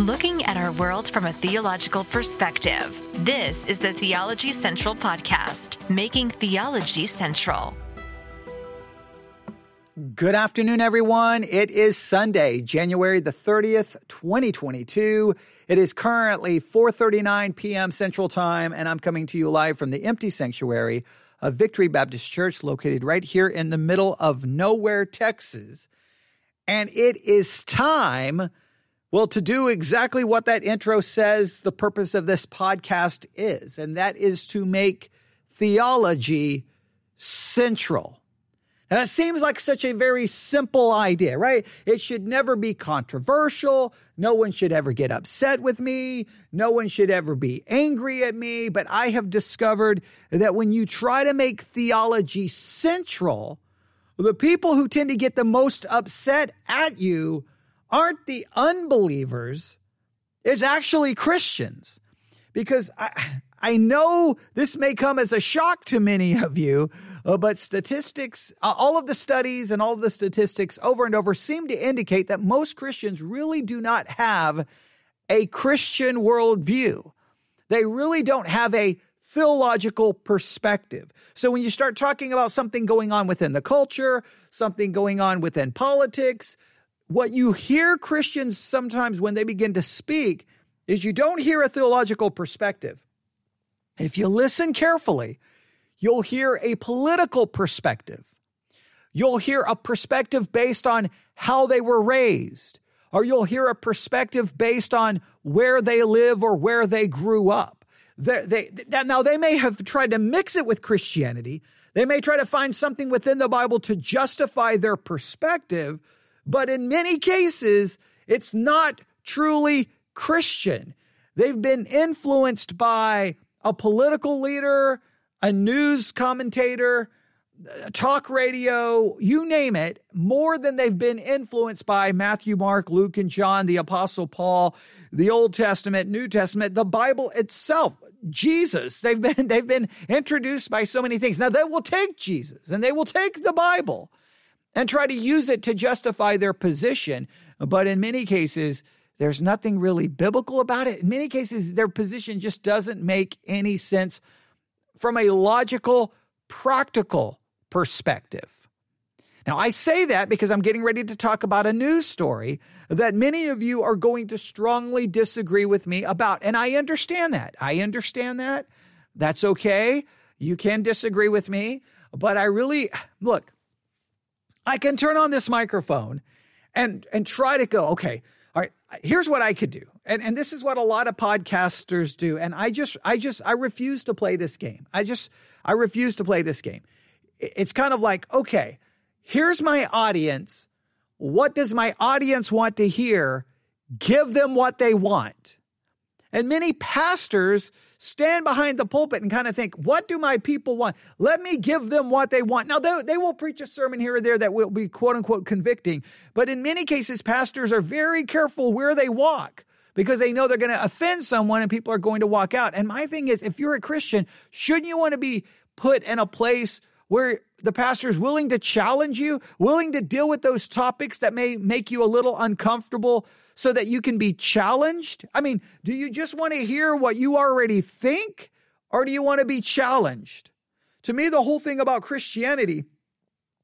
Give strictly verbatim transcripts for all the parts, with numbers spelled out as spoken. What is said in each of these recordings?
looking at our world from a theological perspective. This is the Theology Central Podcast, making theology central. Good afternoon, everyone. It is Sunday, January the thirtieth, twenty twenty-two. It is currently four thirty-nine p.m. Central Time, and I'm coming to you live from the empty sanctuary of Victory Baptist Church, located right here in the middle of nowhere, Texas. And it is time, well, to do exactly what that intro says the purpose of this podcast is, and that is to make theology central. Now, it seems like such a very simple idea, right? It should never be controversial. No one should ever get upset with me. No one should ever be angry at me. But I have discovered that when you try to make theology central, the people who tend to get the most upset at you aren't the unbelievers. It's actually Christians. Because I, I know this may come as a shock to many of you, Uh, but statistics, uh, all of the studies and all of the statistics over and over seem to indicate that most Christians really do not have a Christian worldview. They really don't have a theological perspective. So when you start talking about something going on within the culture, something going on within politics, what you hear Christians sometimes when they begin to speak is you don't hear a theological perspective. If you listen carefully, you'll hear a political perspective. You'll hear a perspective based on how they were raised, or you'll hear a perspective based on where they live or where they grew up. They, they, now, they may have tried to mix it with Christianity. They may try to find something within the Bible to justify their perspective, but in many cases, it's not truly Christian. They've been influenced by a political leader, a news commentator, talk radio, you name it, more than they've been influenced by Matthew, Mark, Luke, and John, the Apostle Paul, the Old Testament, New Testament, the Bible itself, Jesus. They've been, they've been introduced by so many things. Now, they will take Jesus and they will take the Bible and try to use it to justify their position. But in many cases, there's nothing really biblical about it. In many cases, their position just doesn't make any sense from a logical, practical perspective. Now, I say that because I'm getting ready to talk about a news story that many of you are going to strongly disagree with me about. And I understand that. I understand that. That's okay. You can disagree with me. But I really, look, I can turn on this microphone and, and try to go, okay, all right, here's what I could do. And and this is what a lot of podcasters do. And I just, I just, I refuse to play this game. I just, I refuse to play this game. It's kind of like, okay, here's my audience. What does my audience want to hear? Give them what they want. And many pastors stand behind the pulpit and kind of think, what do my people want? Let me give them what they want. Now, they, they will preach a sermon here or there that will be quote-unquote convicting. But in many cases, pastors are very careful where they walk because they know they're going to offend someone and people are going to walk out. And my thing is, if you're a Christian, shouldn't you want to be put in a place where the pastor is willing to challenge you, willing to deal with those topics that may make you a little uncomfortable so that you can be challenged? I mean, do you just want to hear what you already think, or do you want to be challenged? To me, the whole thing about Christianity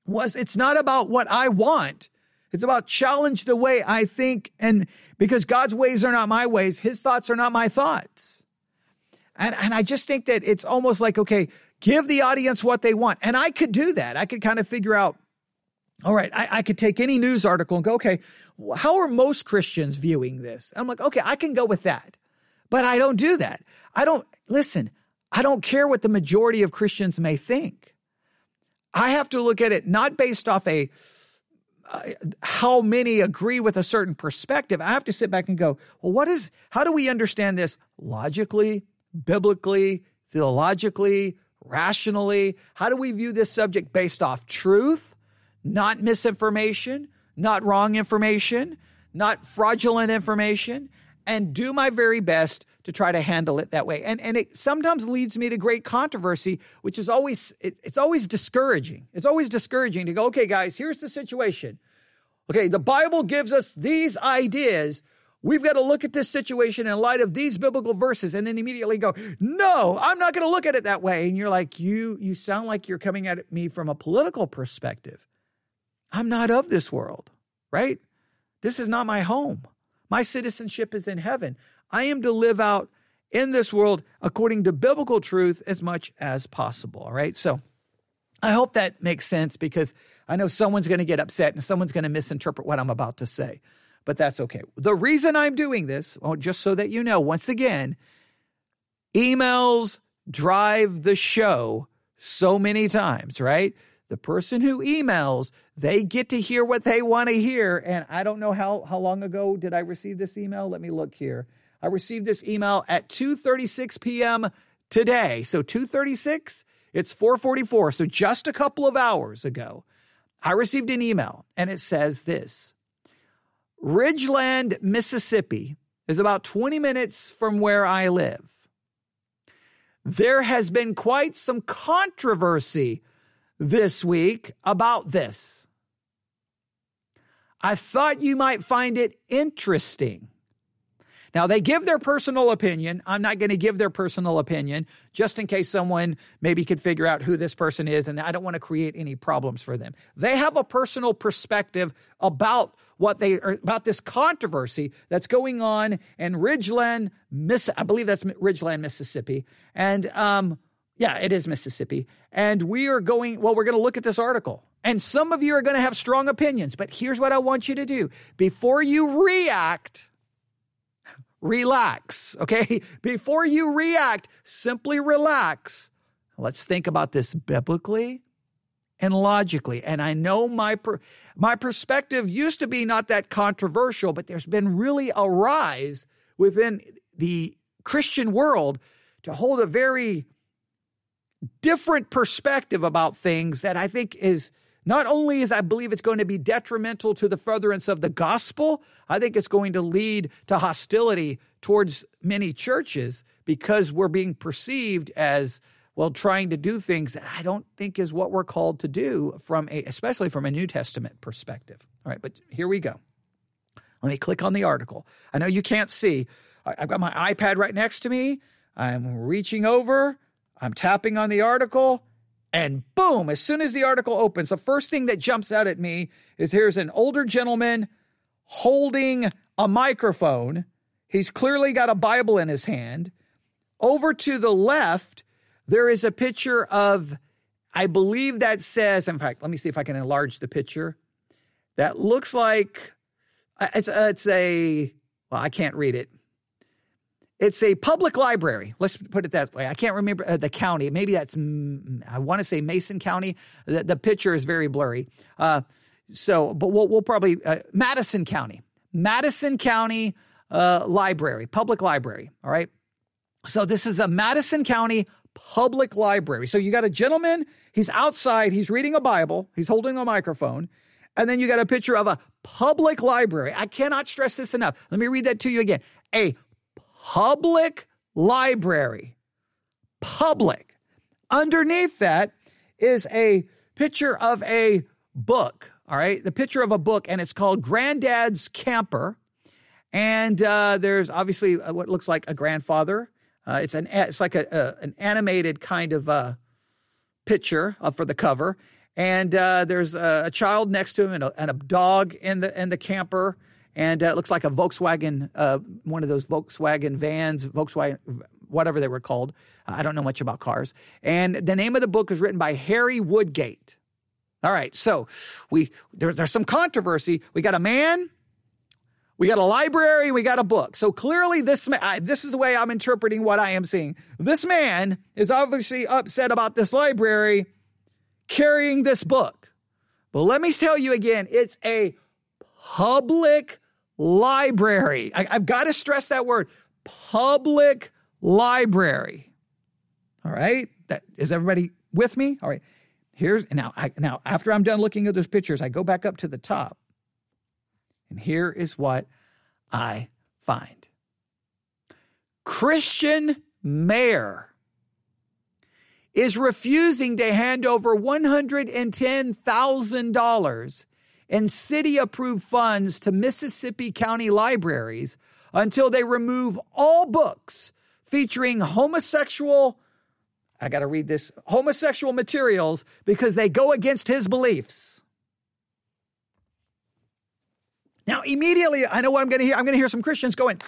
was it's not about what I want. It's about challenge the way I think, and because God's ways are not my ways, his thoughts are not my thoughts. And, and I just think that it's almost like, okay, give the audience what they want. And I could do that. I could kind of figure out, all right, I, I could take any news article and go, okay, how are most Christians viewing this? I'm like, okay, I can go with that. But I don't do that. I don't, listen, I don't care what the majority of Christians may think. I have to look at it not based off a, uh, how many agree with a certain perspective. I have to sit back and go, well, what is, how do we understand this logically, biblically, theologically, rationally? How do we view this subject based off truth, not misinformation, not wrong information, not fraudulent information, and do my very best to try to handle it that way. And and it sometimes leads me to great controversy, which is always, it, it's always discouraging. It's always discouraging to go, okay, guys, here's the situation. Okay, the Bible gives us these ideas. We've got to look at this situation in light of these biblical verses and then immediately go, no, I'm not going to look at it that way. And you're like, you, you sound like you're coming at me from a political perspective. I'm not of this world, right? This is not my home. My citizenship is in heaven. I am to live out in this world according to biblical truth as much as possible, all right? So I hope that makes sense, because I know someone's going to get upset and someone's going to misinterpret what I'm about to say, but that's okay. The reason I'm doing this, well, just so that you know, once again, emails drive the show so many times, right? The person who emails, they get to hear what they want to hear. And I don't know how, how long ago did I receive this email? Let me look here. I received this email at two thirty-six p.m. today. So two thirty-six, it's four forty-four. So just a couple of hours ago, I received an email, and it says this: Ridgeland, Mississippi is about twenty minutes from where I live. There has been quite some controversy this week about this. I thought you might find it interesting. Now, they give their personal opinion. I'm not going to give their personal opinion, just in case someone maybe could figure out who this person is, and I don't want to create any problems for them. They have a personal perspective about what they are, about this controversy that's going on in Ridgeland, Miss I believe that's Ridgeland, Mississippi. And um yeah, it is Mississippi. And we are going, well, we're going to look at this article. And some of you are going to have strong opinions, but here's what I want you to do. Before you react, relax, okay? Before you react, simply relax. Let's think about this biblically and logically. And I know my per, my perspective used to be not that controversial, but there's been really a rise within the Christian world to hold a very different perspective about things that I think is, not only is I believe it's going to be detrimental to the furtherance of the gospel, I think it's going to lead to hostility towards many churches, because we're being perceived as, well, trying to do things that I don't think is what we're called to do, from a, especially from a New Testament perspective. All right, but here we go. Let me click on the article. I know you can't see. I've got my iPad right next to me. I'm reaching over. I'm tapping on the article, and boom, as soon as the article opens, the first thing that jumps out at me is here's an older gentleman holding a microphone. He's clearly got a Bible in his hand. Over to the left, there is a picture of, I believe that says, in fact, let me see if I can enlarge the picture. That looks like, it's, it's a, well, I can't read it. It's a public library. Let's put it that way. I can't remember uh, the county. Maybe that's, mm, I want to say Mason County. The, the picture is very blurry. Uh, so, but we'll, we'll probably, uh, Madison County. Madison County uh, Library, public library, all right? So this is a Madison County public library. So you got a gentleman, he's outside, he's reading a Bible, he's holding a microphone, and then you got a picture of a public library. I cannot stress this enough. Let me read that to you again. A public library, public. Underneath that is a picture of a book, all right? The picture of a book, and it's called Grandpa's Camper. And uh, there's obviously what looks like a grandfather. Uh, it's an it's like a, a an animated kind of uh, picture uh, for the cover. And uh, there's a, a child next to him, and a, and a dog in the in the camper. And uh, it looks like a Volkswagen, uh, one of those Volkswagen vans, Volkswagen, whatever they were called. I don't know much about cars. And the name of the book is written by Harry Woodgate. All right, so we there, there's some controversy. We got a man, we got a library, we got a book. So clearly this ma- I, this is the way I'm interpreting what I am seeing. This man is obviously upset about this library carrying this book. But let me tell you again, it's a public library. I, I've got to stress that word, public library. All right, that, is everybody with me? All right, here's now. I, now, after I'm done looking at those pictures, I go back up to the top, and here is what I find: Christian Mayer is refusing to hand over one hundred ten thousand dollars and city-approved funds to Mississippi County libraries until they remove all books featuring homosexual, I got to read this, homosexual materials because they go against his beliefs. Now, immediately, I know what I'm going to hear. I'm going to hear some Christians going,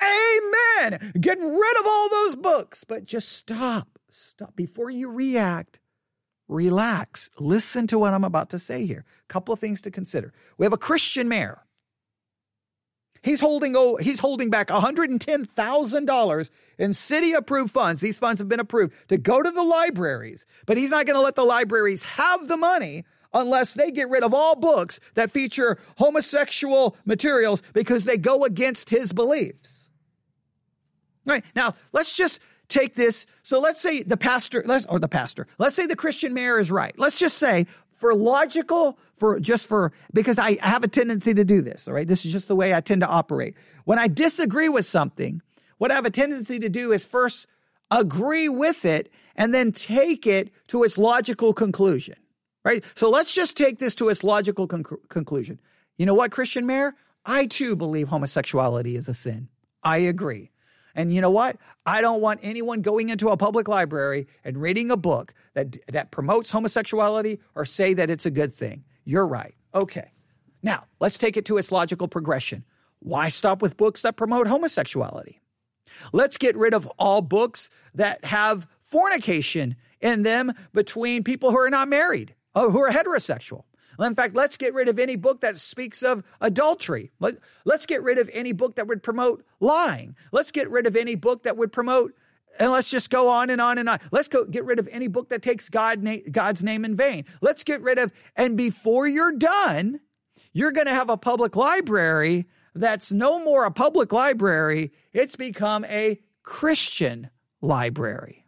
amen, get rid of all those books. But just stop, stop. Before you react, relax. Listen to what I'm about to say here. A couple of things to consider. We have a Christian mayor. He's holding oh, he's holding back one hundred ten thousand dollars in city-approved funds. These funds have been approved to go to the libraries, but he's not going to let the libraries have the money unless they get rid of all books that feature homosexual materials because they go against his beliefs. All right, now, let's just take this. So let's say the pastor, let's, or the pastor, let's say the Christian mayor is right. Let's just say for logical, for just for, because I have a tendency to do this, all right? This is just the way I tend to operate. When I disagree with something, what I have a tendency to do is first agree with it and then take it to its logical conclusion, right? So let's just take this to its logical con- conclusion. You know what, Christian Mayer? I too believe homosexuality is a sin. I agree. And you know what? I don't want anyone going into a public library and reading a book that that promotes homosexuality or say that it's a good thing. You're right. Okay. Now, let's take it to its logical progression. Why stop with books that promote homosexuality? Let's get rid of all books that have fornication in them between people who are not married or who are heterosexual. In fact, let's get rid of any book that speaks of adultery. Let, let's get rid of any book that would promote lying. Let's get rid of any book that would promote, and let's just go on and on and on. Let's go get rid of any book that takes God na- God's name in vain. Let's get rid of, and before you're done, you're going to have a public library that's no more a public library. It's become a Christian library.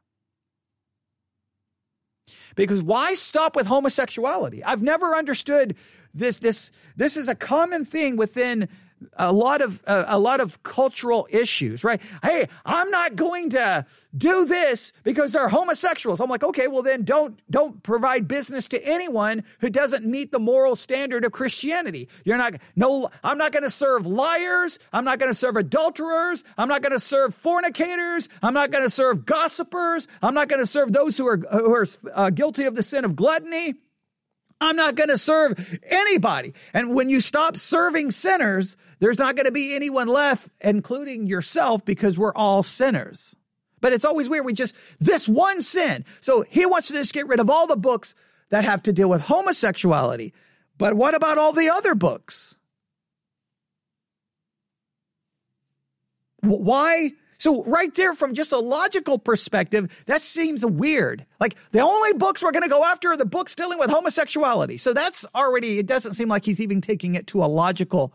Because why stop with homosexuality? I've never understood this. This this is a common thing within a lot of uh, a lot of cultural issues, right? Hey, I'm not going to do this because they're homosexuals. I'm like, okay, well then don't don't provide business to anyone who doesn't meet the moral standard of Christianity. You're not no. I'm not going to serve liars. I'm not going to serve adulterers. I'm not going to serve fornicators. I'm not going to serve gossipers. I'm not going to serve those who are who are uh, guilty of the sin of gluttony. I'm not going to serve anybody. And when you stop serving sinners, there's not going to be anyone left, including yourself, because we're all sinners. But it's always weird. We just, this one sin. So he wants to just get rid of all the books that have to deal with homosexuality. But what about all the other books? Why? So right there, from just a logical perspective, that seems weird. Like, the only books we're going to go after are the books dealing with homosexuality. So that's already, it doesn't seem like he's even taking it to a logical,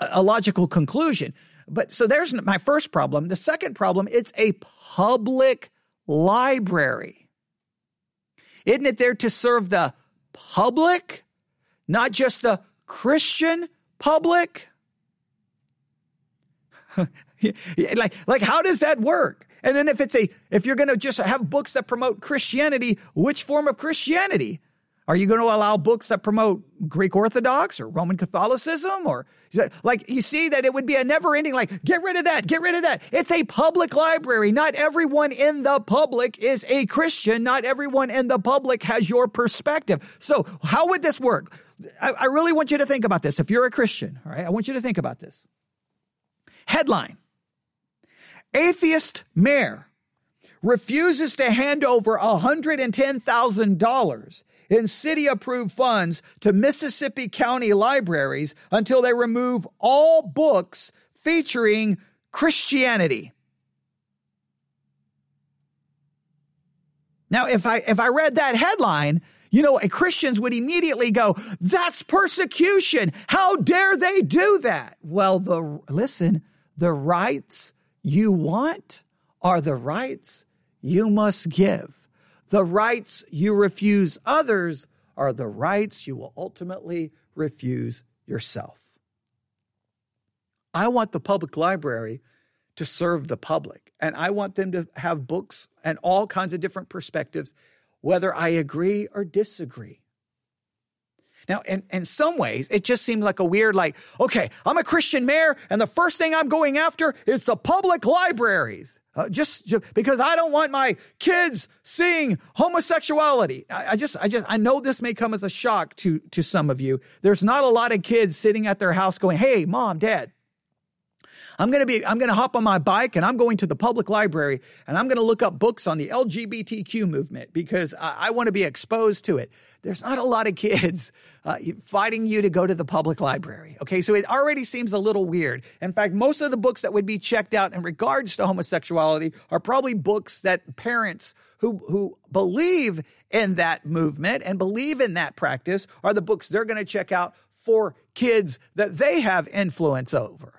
a logical conclusion. But so there's my first problem. The second problem, it's a public library. Isn't it there to serve the public, not just the Christian public? Like, like, how does that work? And then if it's a, if you're going to just have books that promote Christianity, which form of Christianity? Are you going to allow books that promote Greek Orthodox or Roman Catholicism? Or, like, you see that it would be a never ending, like, get rid of that, get rid of that. It's a public library. Not everyone in the public is a Christian. Not everyone in the public has your perspective. So how would this work? I, I really want you to think about this. If you're a Christian, all right, I want you to think about this. Headline. Atheist mayor refuses to hand over one hundred ten thousand dollars in city-approved funds to Mississippi County libraries until they remove all books featuring Christianity. Now, if I if I read that headline, you know, Christians would immediately go, that's persecution. How dare they do that? Well, the listen, the rights you want are the rights you must give. The rights you refuse others are the rights you will ultimately refuse yourself. I want the public library to serve the public, and I want them to have books and all kinds of different perspectives, whether I agree or disagree. Now, in, in some ways, it just seemed like a weird, like, okay, I'm a Christian mayor, and the first thing I'm going after is the public libraries, uh, just, just because I don't want my kids seeing homosexuality. I, I just, I just, I know this may come as a shock to to some of you. There's not a lot of kids sitting at their house going, "Hey, mom, dad, I'm going to be, I'm going to hop on my bike and I'm going to the public library and I'm going to look up books on the L G B T Q movement because I, I want to be exposed to it." There's not a lot of kids uh, fighting you to go to the public library. Okay. So it already seems a little weird. In fact, most of the books that would be checked out in regards to homosexuality are probably books that parents who, who believe in that movement and believe in that practice are the books they're going to check out for kids that they have influence over.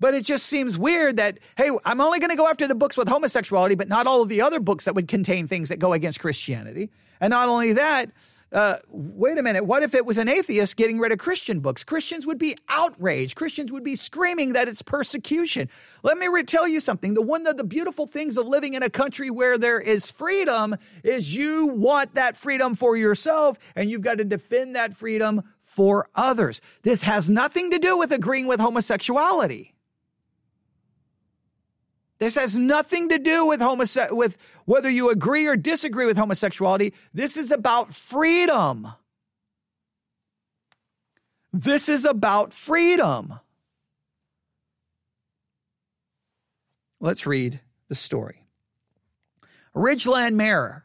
But it just seems weird that, hey, I'm only going to go after the books with homosexuality, but not all of the other books that would contain things that go against Christianity. And not only that, uh, wait a minute, what if it was an atheist getting rid of Christian books? Christians would be outraged. Christians would be screaming that it's persecution. Let me re- tell you something. The one of the beautiful things of living in a country where there is freedom is you want that freedom for yourself, and you've got to defend that freedom for others. This has nothing to do with agreeing with homosexuality. This has nothing to do with homose- with whether you agree or disagree with homosexuality. This is about freedom. This is about freedom. Let's read the story. Ridgeland Mayor,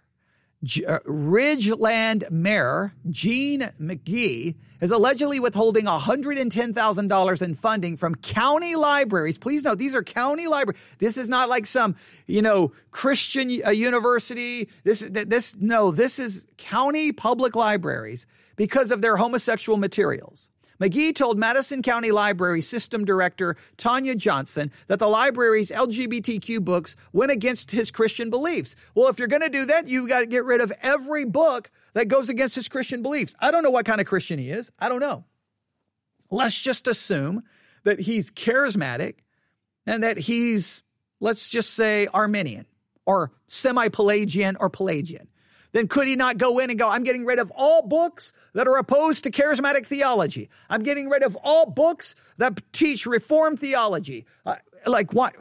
G- uh, Ridgeland Mayor Gene McGee is allegedly withholding one hundred ten thousand dollars in funding from county libraries. Please note, these are county libraries. This is not like some, you know, Christian uh, university. This, this, no, this is county public libraries because of their homosexual materials. McGee told Madison County Library System Director Tanya Johnson that the library's L G B T Q books went against his Christian beliefs. Well, if you're going to do that, you've got to get rid of every book that goes against his Christian beliefs. I don't know what kind of Christian he is. I don't know. Let's just assume that he's charismatic and that he's, let's just say, Arminian or semi-Pelagian or Pelagian. Then could he not go in and go, I'm getting rid of all books that are opposed to charismatic theology. I'm getting rid of all books that teach Reformed theology. Uh, like what?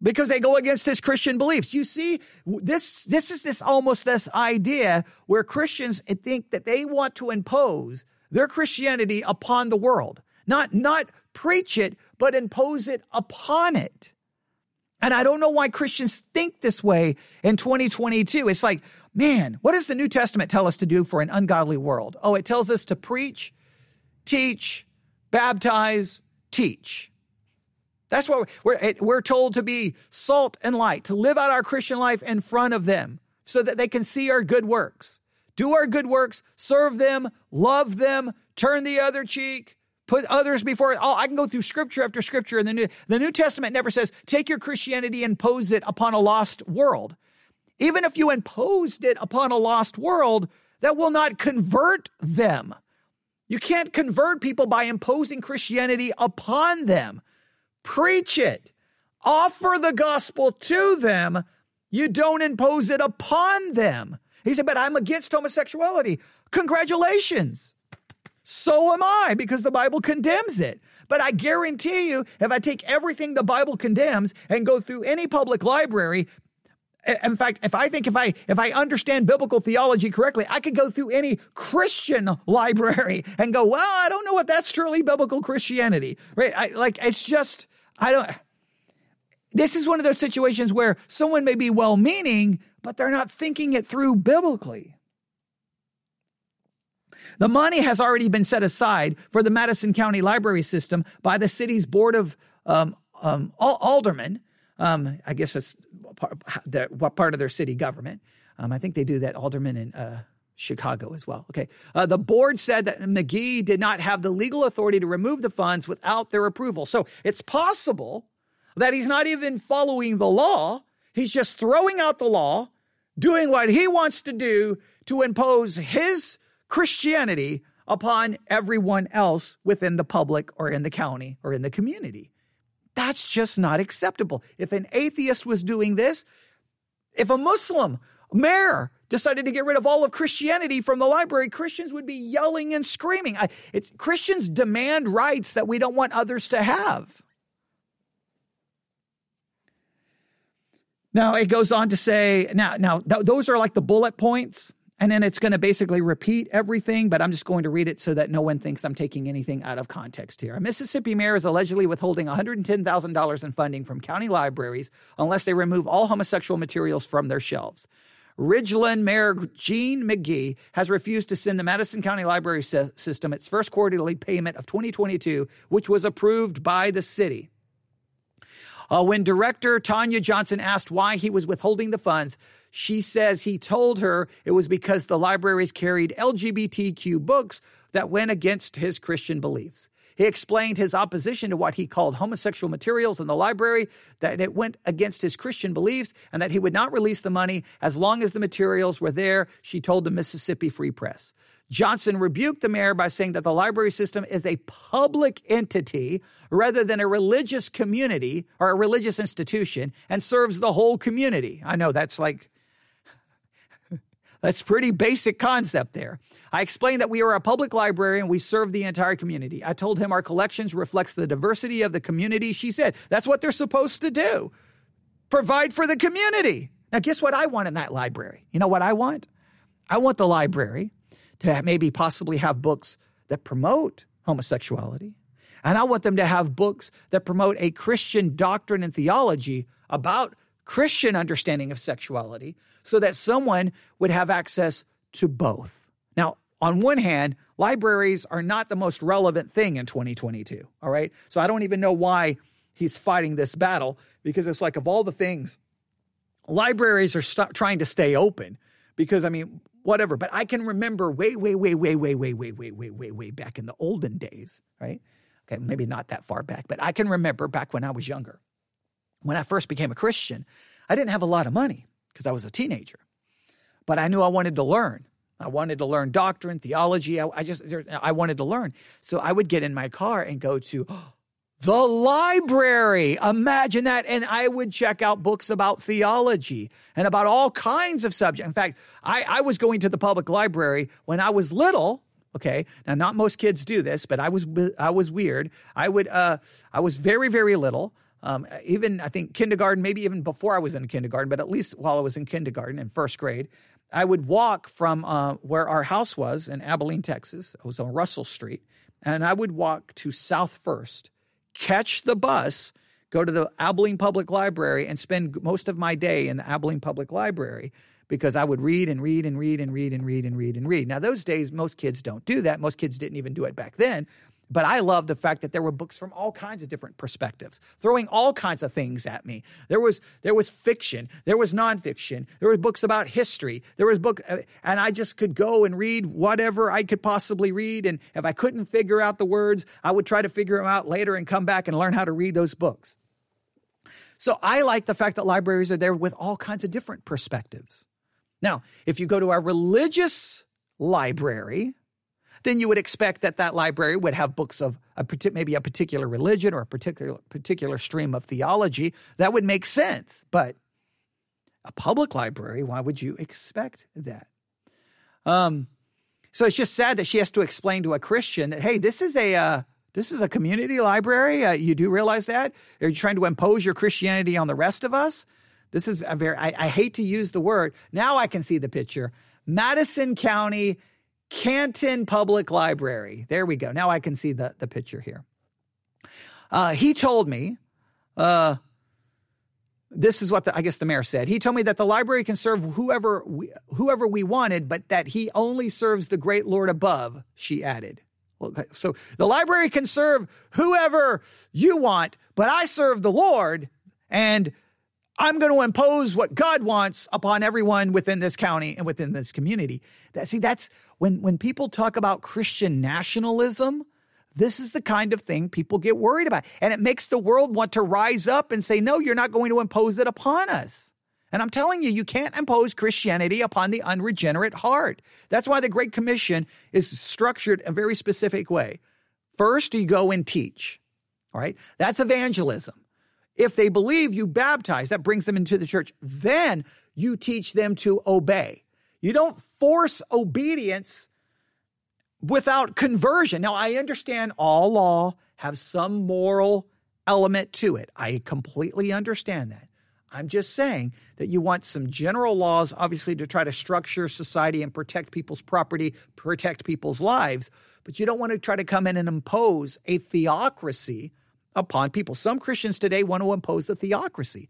Because they go against his Christian beliefs. You see, this this is this almost this idea where Christians think that they want to impose their Christianity upon the world. Not, not preach it, but impose it upon it. And I don't know why Christians think this way in twenty twenty-two. It's like, man, what does the New Testament tell us to do for an ungodly world? Oh, it tells us to preach, teach, baptize, teach. That's what we're, we're, we're told to be salt and light, to live out our Christian life in front of them so that they can see our good works, do our good works, serve them, love them, turn the other cheek, put others before. Oh, I can go through scripture after scripture. And the New, the New Testament never says, take your Christianity and impose it upon a lost world. Even if you imposed it upon a lost world, that will not convert them. You can't convert people by imposing Christianity upon them. Preach it. Offer the gospel to them. You don't impose it upon them. He said, but I'm against homosexuality. Congratulations. So am I, because the Bible condemns it. But I guarantee you, if I take everything the Bible condemns and go through any public library, in fact, if I think if I if I understand biblical theology correctly, I could go through any Christian library and go, well, I don't know what that's truly biblical Christianity, right? I, like, it's just, I don't, this is one of those situations where someone may be well-meaning, but they're not thinking it through biblically. The money has already been set aside for the Madison County Library System by the city's Board of um, um, Aldermen. Um, I guess that's what part of their city government. Um, I think they do that alderman in uh, Chicago as well. Okay. Uh, the board said that McGee did not have the legal authority to remove the funds without their approval. So it's possible that he's not even following the law. He's just throwing out the law, doing what he wants to do to impose his Christianity upon everyone else within the public or in the county or in the community. That's just not acceptable. If an atheist was doing this, if a Muslim mayor decided to get rid of all of Christianity from the library, Christians would be yelling and screaming. I, it, Christians demand rights that we don't want others to have. Now, it goes on to say, now, now th- those are like the bullet points, and then it's going to basically repeat everything, but I'm just going to read it so that no one thinks I'm taking anything out of context here. A Mississippi mayor is allegedly withholding one hundred ten thousand dollars in funding from county libraries unless they remove all homosexual materials from their shelves. Ridgeland Mayor Gene McGee has refused to send the Madison County Library System its first quarterly payment of twenty twenty-two, which was approved by the city. Uh, when Director Tanya Johnson asked why he was withholding the funds, she says he told her it was because the libraries carried L G B T Q books that went against his Christian beliefs. He explained his opposition to what he called homosexual materials in the library, that it went against his Christian beliefs, and that he would not release the money as long as the materials were there, she told the Mississippi Free Press. Johnson rebuked the mayor by saying that the library system is a public entity rather than a religious community or a religious institution and serves the whole community. I know that's like... That's pretty basic concept there. I explained that we are a public library and we serve the entire community. I told him our collections reflects the diversity of the community. She said, that's what they're supposed to do. Provide for the community. Now, guess what I want in that library? You know what I want? I want the library to maybe possibly have books that promote homosexuality. And I want them to have books that promote a Christian doctrine and theology about Christian understanding of sexuality, so that someone would have access to both. Now, on one hand, libraries are not the most relevant thing in twenty twenty-two, all right? So I don't even know why he's fighting this battle, because it's like, of all the things, libraries are st- trying to stay open because, I mean, whatever. But I can remember way, way, way, way, way, way, way, way, way, way, way back in the olden days, right? Okay, maybe not that far back, but I can remember back when I was younger. When I first became a Christian, I didn't have a lot of money because I was a teenager, but I knew I wanted to learn. I wanted to learn doctrine, theology. I, I just, I wanted to learn. So I would get in my car and go to the library. Imagine that. And I would check out books about theology and about all kinds of subjects. In fact, I, I was going to the public library when I was little. Okay. Now, not most kids do this, but I was, I was weird. I would, uh, I was very, very little. Um, even, I think, kindergarten, maybe even before I was in kindergarten, but at least while I was in kindergarten and first grade, I would walk from uh, where our house was in Abilene, Texas. It was on Russell Street. And I would walk to South First, catch the bus, go to the Abilene Public Library, and spend most of my day in the Abilene Public Library, because I would read and read and read and read and read and read and read. Now, those days, most kids don't do that. Most kids didn't even do it back then. But I love the fact that there were books from all kinds of different perspectives, throwing all kinds of things at me. There was there was fiction, there was nonfiction, there were books about history, there was book, and I just could go and read whatever I could possibly read. And if I couldn't figure out the words, I would try to figure them out later and come back and learn how to read those books. So I like the fact that libraries are there with all kinds of different perspectives. Now, if you go to a religious library, then you would expect that that library would have books of a, maybe a particular religion or a particular particular stream of theology. That would make sense. But a public library, why would you expect that? Um, so it's just sad that she has to explain to a Christian that, hey, this is a uh, this is a community library. Uh, you do realize that? Are you trying to impose your Christianity on the rest of us? This is a very, I, I hate to use the word. Now I can see the picture. Madison County Canton Public Library. There we go. Now I can see the, the picture here. Uh, he told me, uh, this is what the, I guess the mayor said. He told me that the library can serve whoever we, whoever we wanted, but that he only serves the great Lord above, she added. Okay, so the library can serve whoever you want, but I serve the Lord, and I'm going to impose what God wants upon everyone within this county and within this community. That, see, that's when, when people talk about Christian nationalism, this is the kind of thing people get worried about. And it makes the world want to rise up and say, no, you're not going to impose it upon us. And I'm telling you, you can't impose Christianity upon the unregenerate heart. That's why the Great Commission is structured a very specific way. First, you go and teach, all right? That's evangelism. If they believe, you baptize. That brings them into the church. Then you teach them to obey. You don't force obedience without conversion. Now, I understand all law has some moral element to it. I completely understand that. I'm just saying that you want some general laws, obviously, to try to structure society and protect people's property, protect people's lives, but you don't want to try to come in and impose a theocracy upon people. Some Christians today want to impose a theocracy.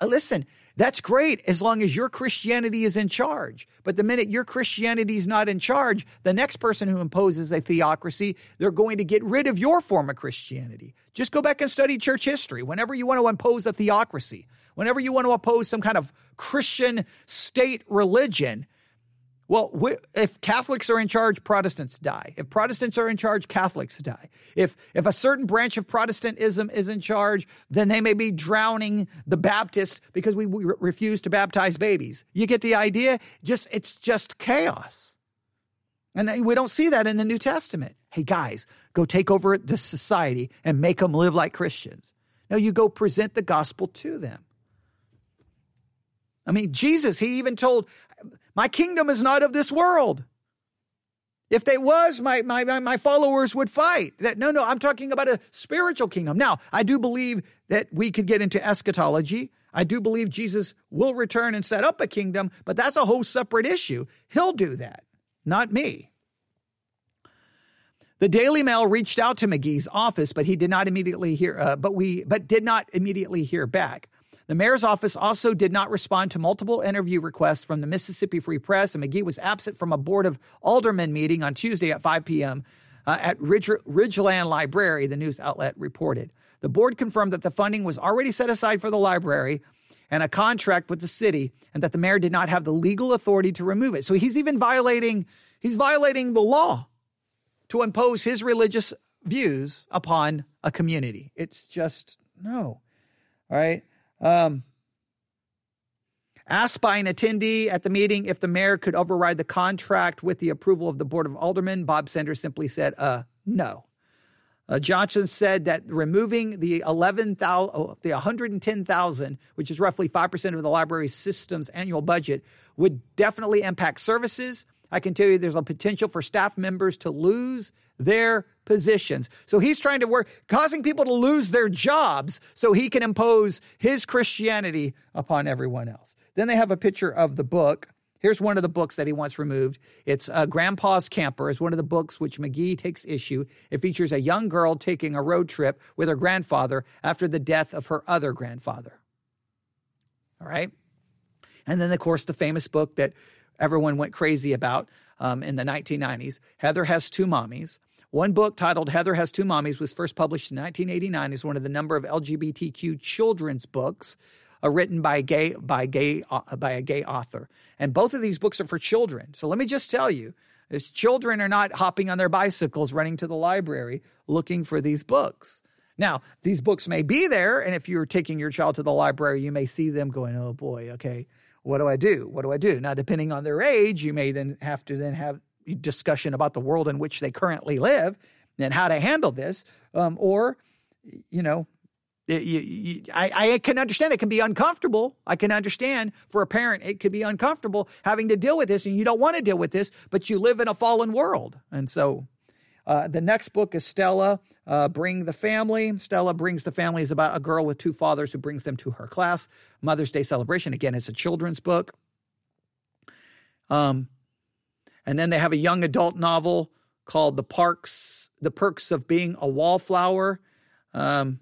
Listen, that's great as long as your Christianity is in charge. But the minute your Christianity is not in charge, the next person who imposes a theocracy, they're going to get rid of your form of Christianity. Just go back and study church history. Whenever you want to impose a theocracy, whenever you want to oppose some kind of Christian state religion, well, if Catholics are in charge, Protestants die. If Protestants are in charge, Catholics die. If if a certain branch of Protestantism is in charge, then they may be drowning the Baptists because we, we refuse to baptize babies. You get the idea? Just it's just chaos. And we don't see that in the New Testament. Hey, guys, go take over this society and make them live like Christians. No, you go present the gospel to them. I mean, Jesus, he even told... My kingdom is not of this world. If they was, my, my, my followers would fight. That, no, no, I'm talking about a spiritual kingdom. Now, I do believe that we could get into eschatology. I do believe Jesus will return and set up a kingdom, but that's a whole separate issue. He'll do that, not me. The Daily Mail reached out to McGee's office, but he did not immediately hear. Uh, but we, but did not immediately hear back. The mayor's office also did not respond to multiple interview requests from the Mississippi Free Press, and McGee was absent from a Board of Aldermen meeting on Tuesday at five p.m. uh, at Ridge, Ridgeland Library, the news outlet reported. The board confirmed that the funding was already set aside for the library and a contract with the city, and that the mayor did not have the legal authority to remove it. So he's even violating, he's violating the law to impose his religious views upon a community. It's just, no. All right. Um, asked by an attendee at the meeting if the mayor could override the contract with the approval of the Board of Aldermen, Bob Sender simply said, uh, no. Uh, Johnson said that removing the eleven thousand, oh, the one hundred ten thousand, which is roughly five percent of the library system's annual budget, would definitely impact services. I can tell you there's a potential for staff members to lose their positions. So he's trying to work, causing people to lose their jobs so he can impose his Christianity upon everyone else. Then they have a picture of the book. Here's one of the books that he wants removed. It's uh, Grandpa's Camper. It's one of the books which McGee takes issue. It features a young girl taking a road trip with her grandfather after the death of her other grandfather. All right. And then, of course, the famous book that everyone went crazy about um, in the nineteen nineties, Heather Has Two Mommies. One book titled Heather Has Two Mommies was first published in nineteen eighty-nine as one of the number of L G B T Q children's books uh, written by gay by gay uh, by a gay author. And both of these books are for children. So let me just tell you, is children are not hopping on their bicycles running to the library looking for these books. Now, these books may be there, and if you're taking your child to the library, you may see them going, "Oh boy, okay, what do I do? What do I do?" Now, depending on their age, you may then have to then have discussion about the world in which they currently live and how to handle this. Um, or, you know, it, you, you, I, I can understand it can be uncomfortable. I can understand for a parent, it could be uncomfortable having to deal with this, and you don't want to deal with this, but you live in a fallen world. And so uh, the next book is Stella uh, Bring the Family. Stella Brings the Family is about a girl with two fathers who brings them to her class Mother's Day celebration. Again, it's a children's book. Um, And then they have a young adult novel called The Parks, The Perks of Being a Wallflower. Um,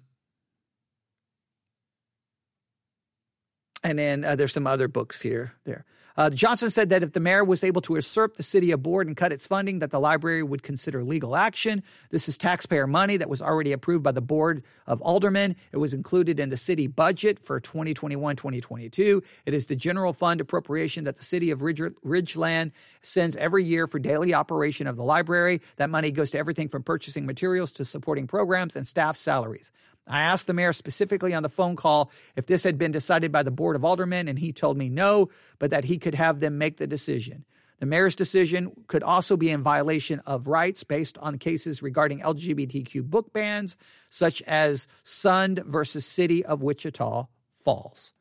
and then uh, there's some other books here, there. Uh, Johnson said that if the mayor was able to usurp the city aboard and cut its funding, that the library would consider legal action. This is taxpayer money that was already approved by the Board of Aldermen. It was included in the city budget for twenty twenty-one twenty twenty-two. It is the general fund appropriation that the city of Ridge, Ridgeland sends every year for daily operation of the library. That money goes to everything from purchasing materials to supporting programs and staff salaries. I asked the mayor specifically on the phone call if this had been decided by the Board of Aldermen, and he told me no, but that he could have them make the decision. The mayor's decision could also be in violation of rights based on cases regarding L G B T Q book bans, such as Sund versus City of Wichita Falls,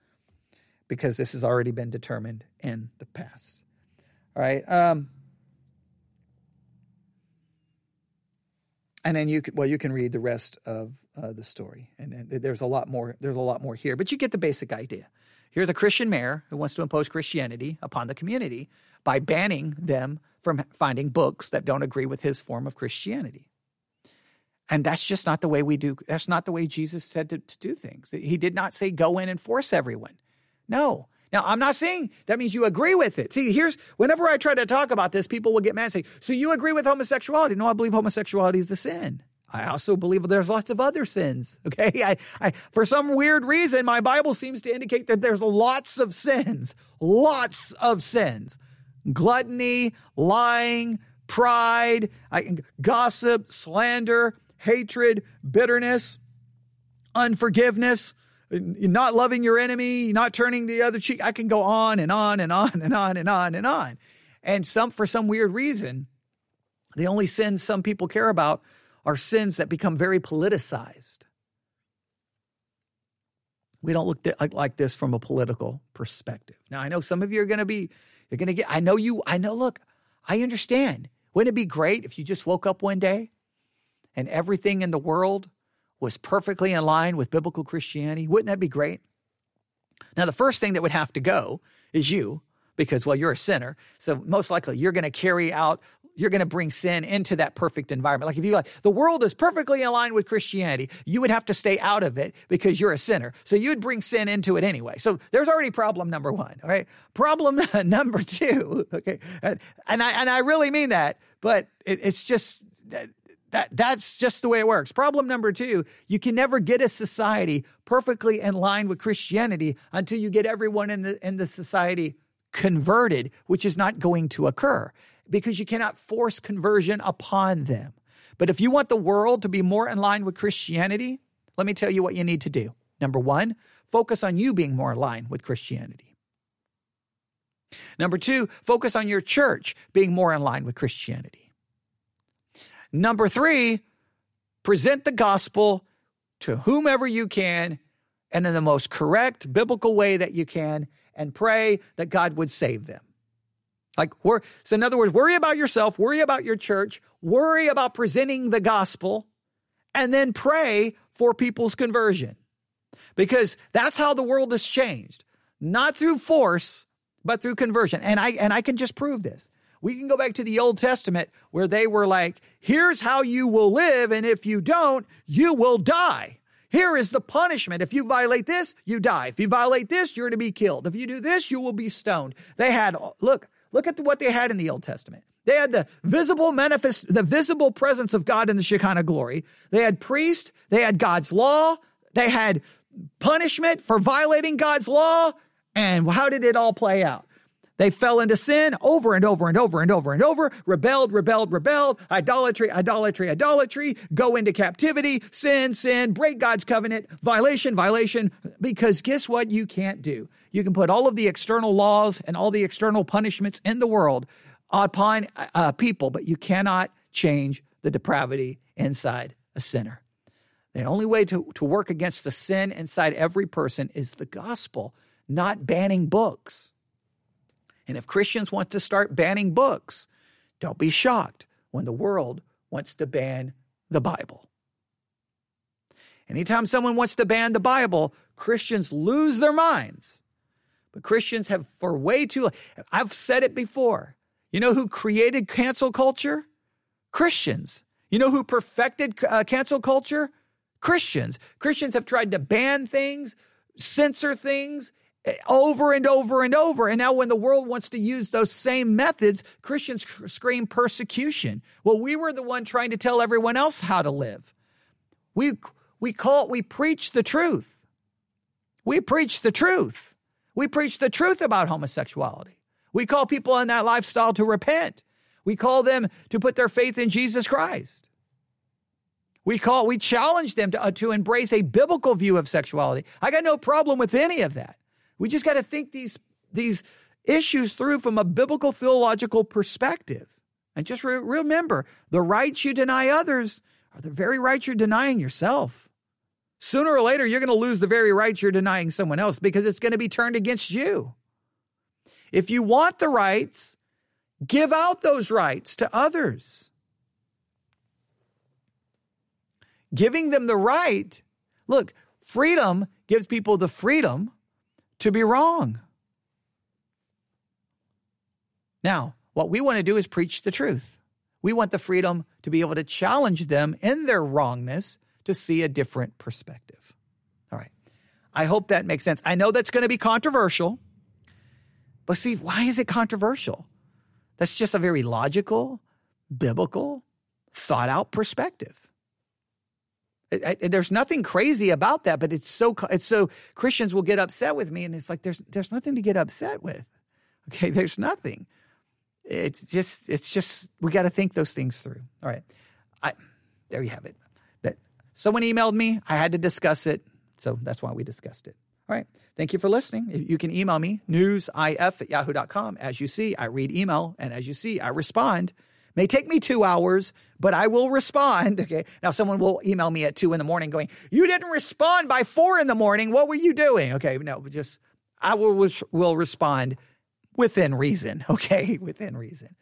because this has already been determined in the past. All right. Um, and then you can, well, you can read the rest of uh, the story. And, and there's a lot more. There's a lot more here, but you get the basic idea. Here's a Christian mayor who wants to impose Christianity upon the community by banning them from finding books that don't agree with his form of Christianity. And that's just not the way we do. That's not the way Jesus said to, to do things. He did not say go in and force everyone. No. Now, I'm not saying that means you agree with it. See, here's whenever I try to talk about this, people will get mad and say, so you agree with homosexuality? No, I believe homosexuality is the sin. I also believe there's lots of other sins, okay? I, I, for some weird reason, my Bible seems to indicate that there's lots of sins, lots of sins. Gluttony, lying, pride, I, gossip, slander, hatred, bitterness, unforgiveness, not loving your enemy, not turning the other cheek. I can go on and on and on and on and on and on. And some, for some weird reason, the only sins some people care about are sins that become very politicized. We don't look th- like this from a political perspective. Now, I know some of you are going to be, you're going to get, I know you, I know, look, I understand. Wouldn't it be great if you just woke up one day and everything in the world was perfectly in line with biblical Christianity? Wouldn't that be great? Now, the first thing that would have to go is you, because, well, you're a sinner. So most likely you're going to carry out You're going to bring sin into that perfect environment. Like if you like, the world is perfectly aligned with Christianity, you would have to stay out of it because you're a sinner. So you'd bring sin into it anyway. So there's already problem number one, all right? Problem number two, okay? And, and, I, and I really mean that, but it, it's just, that, that that's just the way it works. Problem number two, you can never get a society perfectly in line with Christianity until you get everyone in the in the society converted, which is not going to occur, because you cannot force conversion upon them. But if you want the world to be more in line with Christianity, let me tell you what you need to do. Number one, focus on you being more in line with Christianity. Number two, focus on your church being more in line with Christianity. Number three, present the gospel to whomever you can and in the most correct biblical way that you can, and pray that God would save them. Like, so in other words, worry about yourself, worry about your church, worry about presenting the gospel, and then pray for people's conversion. Because that's how the world has changed. Not through force, but through conversion. And I and I can just prove this. We can go back to the Old Testament where they were like, here's how you will live, and if you don't, you will die. Here is the punishment. If you violate this, you die. If you violate this, you're to be killed. If you do this, you will be stoned. They had, look, Look at the, what they had in the Old Testament. They had the visible manifest, the visible presence of God in the Shekinah glory. They had priests. They had God's law. They had punishment for violating God's law. And how did it all play out? They fell into sin over and over and over and over and over. Rebelled, rebelled, rebelled. Idolatry, idolatry, idolatry. Go into captivity. Sin, sin. Break God's covenant. Violation, violation. Because guess what you can't do? You can put all of the external laws and all the external punishments in the world upon uh, people, but you cannot change the depravity inside a sinner. The only way to, to work against the sin inside every person is the gospel, not banning books. And if Christians want to start banning books, don't be shocked when the world wants to ban the Bible. Anytime someone wants to ban the Bible, Christians lose their minds. But Christians have for way too long. I've said it before. You know who created cancel culture? Christians. You know who perfected uh, cancel culture? Christians. Christians have tried to ban things, censor things over and over and over. And now when the world wants to use those same methods, Christians scream persecution. Well, we were the one trying to tell everyone else how to live. We we call we preach the truth. We preach the truth. We preach the truth about homosexuality. We call people in that lifestyle to repent. We call them to put their faith in Jesus Christ. We call, we challenge them to, uh, to embrace a biblical view of sexuality. I got no problem with any of that. We just got to think these, these issues through from a biblical theological perspective. And just re- remember, the rights you deny others are the very rights you're denying yourself. Sooner or later, you're going to lose the very rights you're denying someone else because it's going to be turned against you. If you want the rights, Give out those rights to others. Giving them the right, look, freedom gives people the freedom to be wrong. Now, what we want to do is preach the truth. We want the freedom to be able to challenge them in their wrongness to see a different perspective. All right. I hope that makes sense. I know that's going to be controversial, but see, why is it controversial? That's just a very logical, biblical, thought-out perspective. I, I, there's nothing crazy about that, but it's so it's so Christians will get upset with me, and it's like there's there's nothing to get upset with. Okay, there's nothing. It's just it's just we got to think those things through. All right, I there you have it. That someone emailed me, I had to discuss it, so that's why we discussed it. All right, thank you for listening. You can email me newsif at yahoo dot com. As you see, I read email, and as you see, I respond. May take me two hours, but I will respond. Okay. Now, someone will email me at two in the morning going, you didn't respond by four in the morning. What were you doing? Okay. No, just, I will, will respond within reason. Okay. Within reason.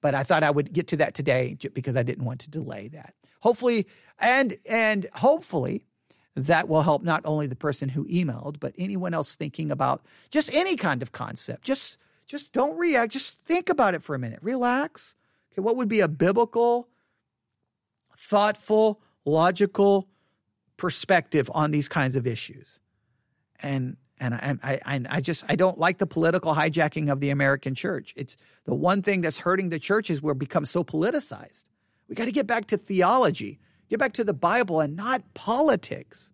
But I thought I would get to that today because I didn't want to delay that. Hopefully, and, and hopefully that will help not only the person who emailed, but anyone else thinking about just any kind of concept. Just, just don't react. Just think about it for a minute. Relax. What would be a biblical, thoughtful, logical perspective on these kinds of issues? And and I, I I just I don't like the political hijacking of the American church. It's the one thing that's hurting the church is we're become so politicized. We got to get back to theology, get back to the Bible, and not politics,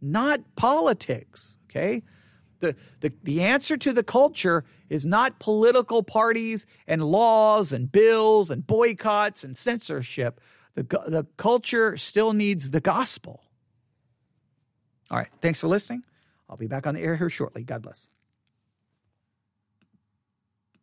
not politics. Okay. The, the the answer to the culture is not political parties and laws and bills and boycotts and censorship. The, the culture still needs the gospel. All right. Thanks for listening. I'll be back on the air here shortly. God bless.